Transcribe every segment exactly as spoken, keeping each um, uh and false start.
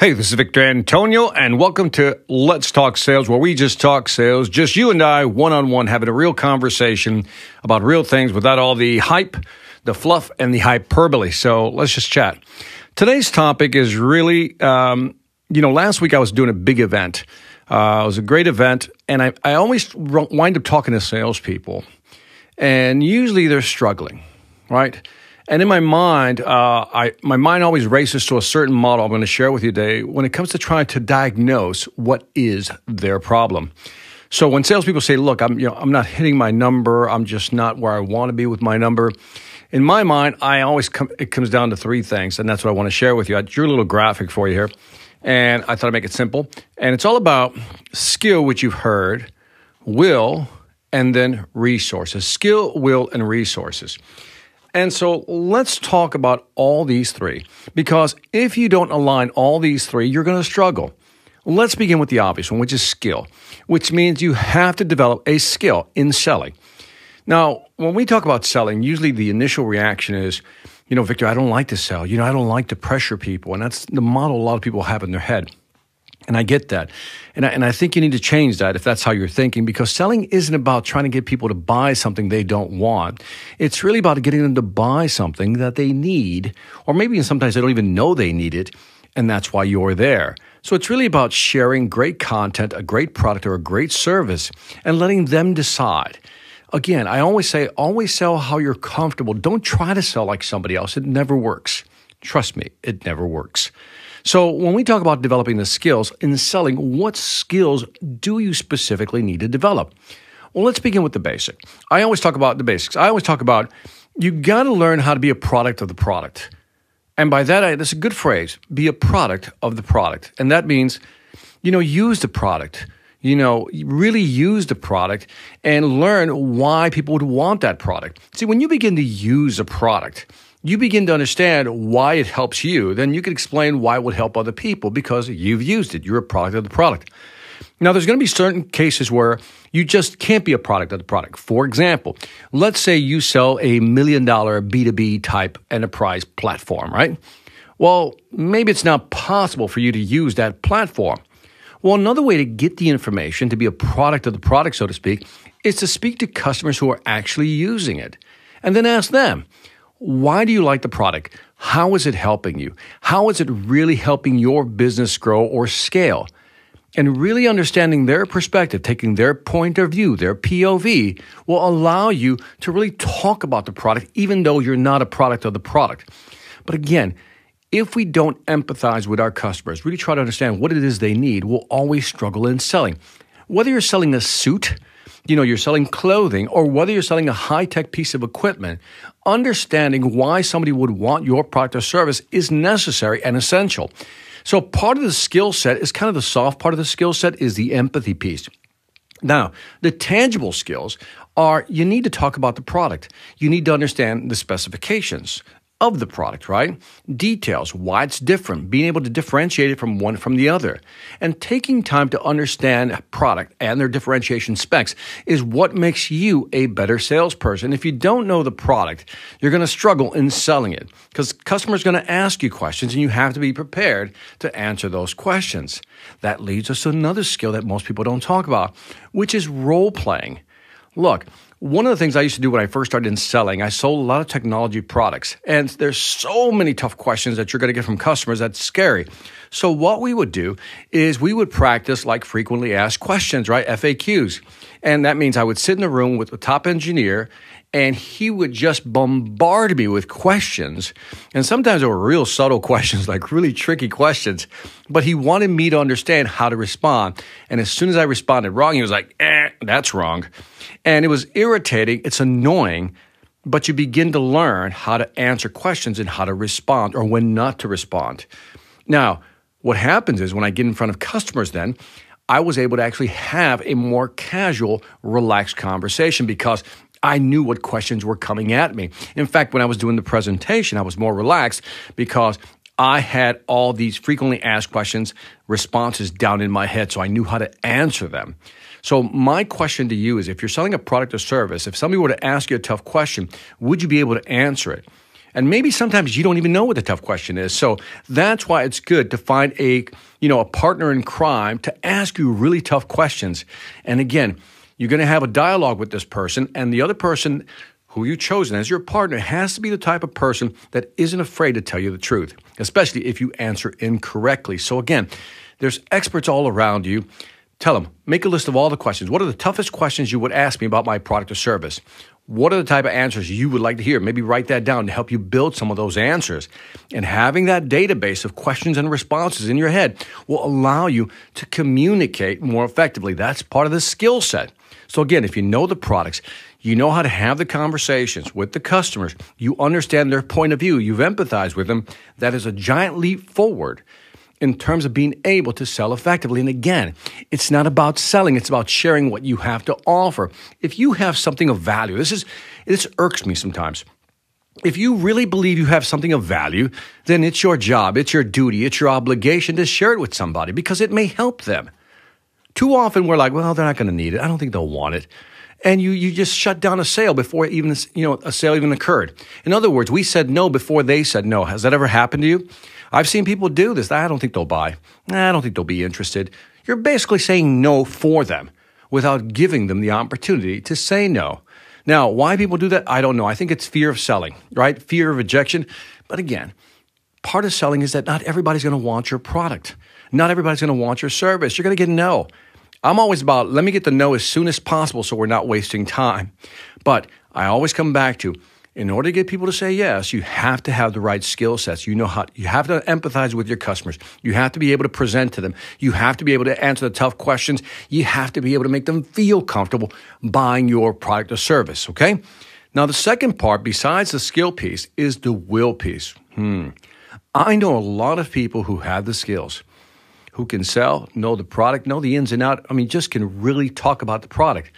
Hey, this is Victor Antonio, and welcome to Let's Talk Sales, where we just talk sales, just you and I, one-on-one, having a real conversation about real things without all the hype, the fluff, and the hyperbole. So let's just chat. Today's topic is really, um, you know, last week I was doing a big event. Uh, it was a great event, and I, I always wind up talking to salespeople, and usually they're struggling, right? And in my mind, uh, I, my mind always races to a certain model I'm going to share with you today when it comes to trying to diagnose what is their problem. So when salespeople say, look, I'm, you know, I'm not hitting my number, I'm just not where I want to be with my number, in my mind, I always com- it comes down to three things, and that's what I want to share with you. I drew a little graphic for you here, and I thought I'd make it simple. And it's all about skill, which you've heard, will, and then resources. Skill, will, and resources. And so let's talk about all these three, because if you don't align all these three, you're going to struggle. Let's begin with the obvious one, which is skill, which means you have to develop a skill in selling. Now, when we talk about selling, usually the initial reaction is, you know, Victor, I don't like to sell. You know, I don't like to pressure people. And that's the model a lot of people have in their head. And I get that. And I, and I think you need to change that if that's how you're thinking, because selling isn't about trying to get people to buy something they don't want. It's really about getting them to buy something that they need, or maybe sometimes they don't even know they need it, and that's why you're there. So it's really about sharing great content, a great product, or a great service, and letting them decide. Again, I always say, always sell how you're comfortable. Don't try to sell like somebody else. It never works. Trust me, it never works. So when we talk about developing the skills in selling, what skills do you specifically need to develop? Well, let's begin with the basic. I always talk about the basics. I always talk about you got to learn how to be a product of the product. And by that, I, that's a good phrase, be a product of the product. And that means, you know, use the product, you know, really use the product and learn why people would want that product. See, when you begin to use a product, you begin to understand why it helps you, then you can explain why it would help other people because you've used it. You're a product of the product. Now, there's going to be certain cases where you just can't be a product of the product. For example, let's say you sell a million-dollar B two B type enterprise platform, right? Well, maybe it's not possible for you to use that platform. Well, another way to get the information, to be a product of the product, so to speak, is to speak to customers who are actually using it and then ask them, why do you like the product? How is it helping you? How is it really helping your business grow or scale? And really understanding their perspective, taking their point of view, their P O V, will allow you to really talk about the product, even though you're not a product of the product. But again, if we don't empathize with our customers, really try to understand what it is they need, we'll always struggle in selling. Whether you're selling a suit, you know, you're selling clothing, or whether you're selling a high-tech piece of equipment, understanding why somebody would want your product or service is necessary and essential. So part of the skill set is kind of the soft part of the skill set is the empathy piece. Now, the tangible skills are you need to talk about the product. You need to understand the specifications of the product, right? Details, why it's different, being able to differentiate it from one from the other. And taking time to understand a product and their differentiation specs is what makes you a better salesperson. If you don't know the product, you're going to struggle in selling it because customers are going to ask you questions and you have to be prepared to answer those questions. That leads us to another skill that most people don't talk about, which is role-playing. Look, one of the things I used to do when I first started in selling, I sold a lot of technology products, and there's so many tough questions that you're going to get from customers that's scary. So what we would do is we would practice like frequently asked questions, right, F A Qs. And that means I would sit in the room with the top engineer, and he would just bombard me with questions. And sometimes they were real subtle questions, like really tricky questions. But he wanted me to understand how to respond. And as soon as I responded wrong, he was like, eh, that's wrong. And it was irritating. It's annoying. But you begin to learn how to answer questions and how to respond or when not to respond. Now, what happens is when I get in front of customers then, I was able to actually have a more casual, relaxed conversation because I knew what questions were coming at me. In fact, when I was doing the presentation, I was more relaxed because I had all these frequently asked questions, responses down in my head, so I knew how to answer them. So my question to you is, if you're selling a product or service, if somebody were to ask you a tough question, would you be able to answer it? And maybe sometimes you don't even know what the tough question is. So that's why it's good to find a, you know, a partner in crime to ask you really tough questions. And again, you're going to have a dialogue with this person, and the other person who you've chosen as your partner has to be the type of person that isn't afraid to tell you the truth, especially if you answer incorrectly. So again, there's experts all around you. Tell them, make a list of all the questions. What are the toughest questions you would ask me about my product or service? What are the type of answers you would like to hear? Maybe write that down to help you build some of those answers. And having that database of questions and responses in your head will allow you to communicate more effectively. That's part of the skill set. So again, if you know the products, you know how to have the conversations with the customers, you understand their point of view, you've empathized with them, that is a giant leap forward in terms of being able to sell effectively. And again, it's not about selling, it's about sharing what you have to offer. If you have something of value, this is, this irks me sometimes. If you really believe you have something of value, then it's your job, it's your duty, it's your obligation to share it with somebody because it may help them. Too often we're like, well, they're not gonna need it, I don't think they'll want it. And you you just shut down a sale before even you know a sale even occurred. In other words, we said no before they said no. Has that ever happened to you? I've seen people do this. I don't think they'll buy. I don't think they'll be interested. You're basically saying no for them without giving them the opportunity to say no. Now, why people do that, I don't know. I think it's fear of selling, right? Fear of rejection. But again, part of selling is that not everybody's going to want your product. Not everybody's going to want your service. You're going to get no. I'm always about, let me get the no as soon as possible so we're not wasting time. But I always come back to, in order to get people to say yes, you have to have the right skill sets. You know how, you have to empathize with your customers. You have to be able to present to them. You have to be able to answer the tough questions. You have to be able to make them feel comfortable buying your product or service, okay? Now, the second part, besides the skill piece, is the will piece. Hmm. I know a lot of people who have the skills, who can sell, know the product, know the ins and outs. I mean, just can really talk about the product.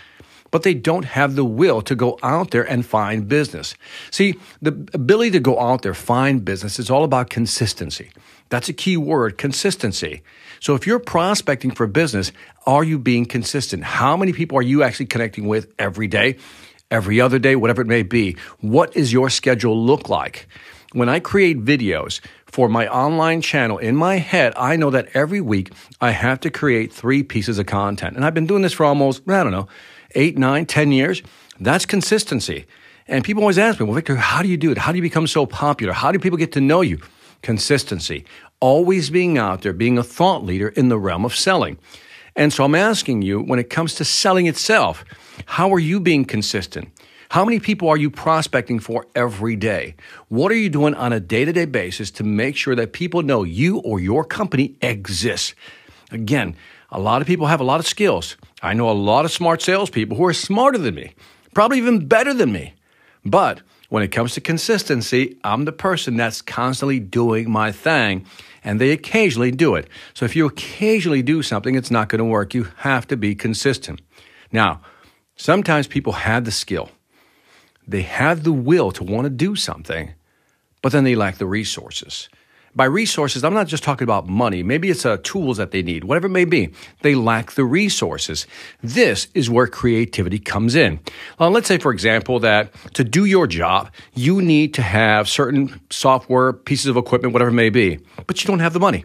But they don't have the will to go out there and find business. See, the ability to go out there, find business, is all about consistency. That's a key word, consistency. So if you're prospecting for business, are you being consistent? How many people are you actually connecting with every day, every other day, whatever it may be? What is your schedule look like? When I create videos for my online channel, in my head, I know that every week I have to create three pieces of content. And I've been doing this for almost, I don't know, eight, nine, ten years. That's consistency. And people always ask me, well, Victor, how do you do it? How do you become so popular? How do people get to know you? Consistency. Always being out there, being a thought leader in the realm of selling. And so I'm asking you, when it comes to selling itself, how are you being consistent? How many people are you prospecting for every day? What are you doing on a day-to-day basis to make sure that people know you or your company exists? Again, a lot of people have a lot of skills. I know a lot of smart salespeople who are smarter than me, probably even better than me. But when it comes to consistency, I'm the person that's constantly doing my thing, and they occasionally do it. So if you occasionally do something, it's not going to work. You have to be consistent. Now, sometimes people have the skill. They have the will to want to do something, but then they lack the resources. By resources, I'm not just talking about money. Maybe it's uh, tools that they need, whatever it may be. They lack the resources. This is where creativity comes in. Uh, let's say, for example, that to do your job, you need to have certain software, pieces of equipment, whatever it may be, but you don't have the money.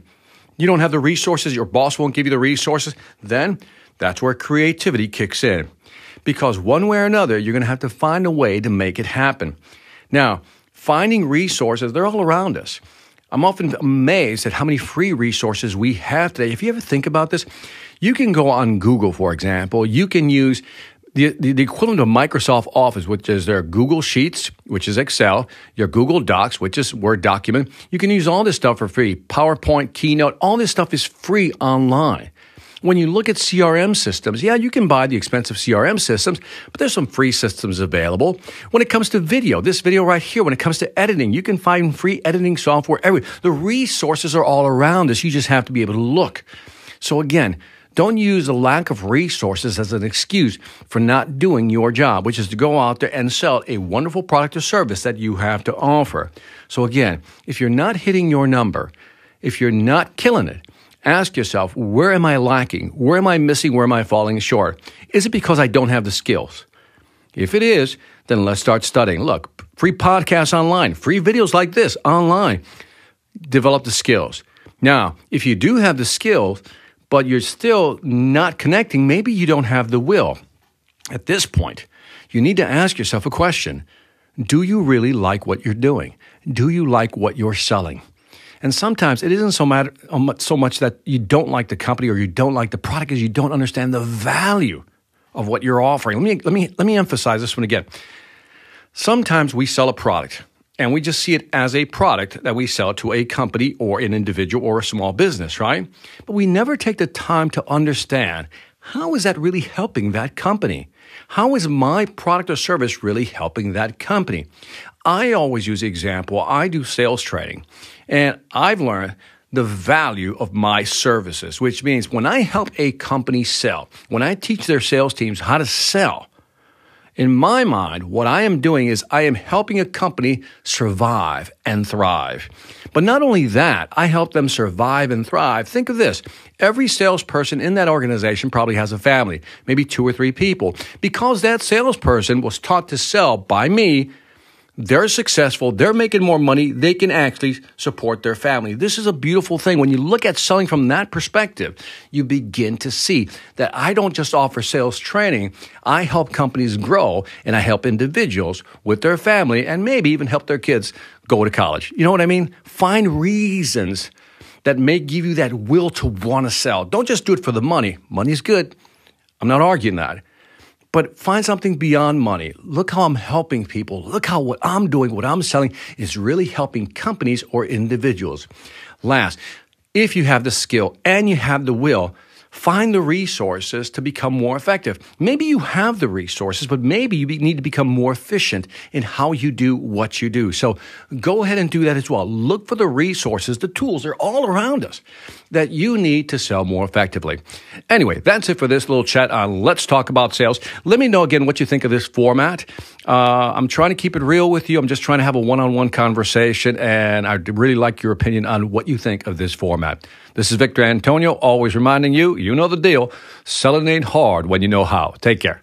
You don't have the resources. Your boss won't give you the resources. Then that's where creativity kicks in. Because one way or another, you're going to have to find a way to make it happen. Now, finding resources, they're all around us. I'm often amazed at how many free resources we have today. If you ever think about this, you can go on Google, for example. You can use the, the, the equivalent of Microsoft Office, which is their Google Sheets, which is Excel, your Google Docs, which is Word document. You can use all this stuff for free. PowerPoint, Keynote, all this stuff is free online. When you look at C R M systems, yeah, you can buy the expensive C R M systems, but there's some free systems available. When it comes to video, this video right here, when it comes to editing, you can find free editing software everywhere. The resources are all around us. You just have to be able to look. So again, don't use the lack of resources as an excuse for not doing your job, which is to go out there and sell a wonderful product or service that you have to offer. So again, if you're not hitting your number, if you're not killing it, ask yourself, where am I lacking? Where am I missing? Where am I falling short? Is it because I don't have the skills? If it is, then let's start studying. Look, free podcasts online, free videos like this online. Develop the skills. Now, if you do have the skills, but you're still not connecting, maybe you don't have the will. At this point, you need to ask yourself a question. Do you really like what you're doing? Do you like what you're selling? And sometimes it isn't so matter, so much that you don't like the company or you don't like the product, is you don't understand the value of what you're offering. Let me, let me, let me emphasize this one again. Sometimes we sell a product and we just see it as a product that we sell to a company or an individual or a small business, right? But we never take the time to understand, how is that really helping that company? How is my product or service really helping that company? I always use the example, I do sales training, and I've learned the value of my services, which means when I help a company sell, when I teach their sales teams how to sell, in my mind, what I am doing is I am helping a company survive and thrive. But not only that, I help them survive and thrive. Think of this. Every salesperson in that organization probably has a family, maybe two or three people. Because that salesperson was taught to sell by me, they're successful, they're making more money, they can actually support their family. This is a beautiful thing. When you look at selling from that perspective, you begin to see that I don't just offer sales training, I help companies grow and I help individuals with their family and maybe even help their kids go to college. You know what I mean? Find reasons that may give you that will to want to sell. Don't just do it for the money. Money's good. I'm not arguing that. But find something beyond money. Look how I'm helping people. Look how what I'm doing, what I'm selling is really helping companies or individuals. Last, if you have the skill and you have the will, find the resources to become more effective. Maybe you have the resources, but maybe you need to become more efficient in how you do what you do. So go ahead and do that as well. Look for the resources, the tools, they're all around us that you need to sell more effectively. Anyway, that's it for this little chat on Let's Talk About Sales. Let me know again what you think of this format. Uh, I'm trying to keep it real with you. I'm just trying to have a one-on-one conversation, and I really like your opinion on what you think of this format. This is Victor Antonio, always reminding you, you know the deal. Selling ain't hard when you know how. Take care.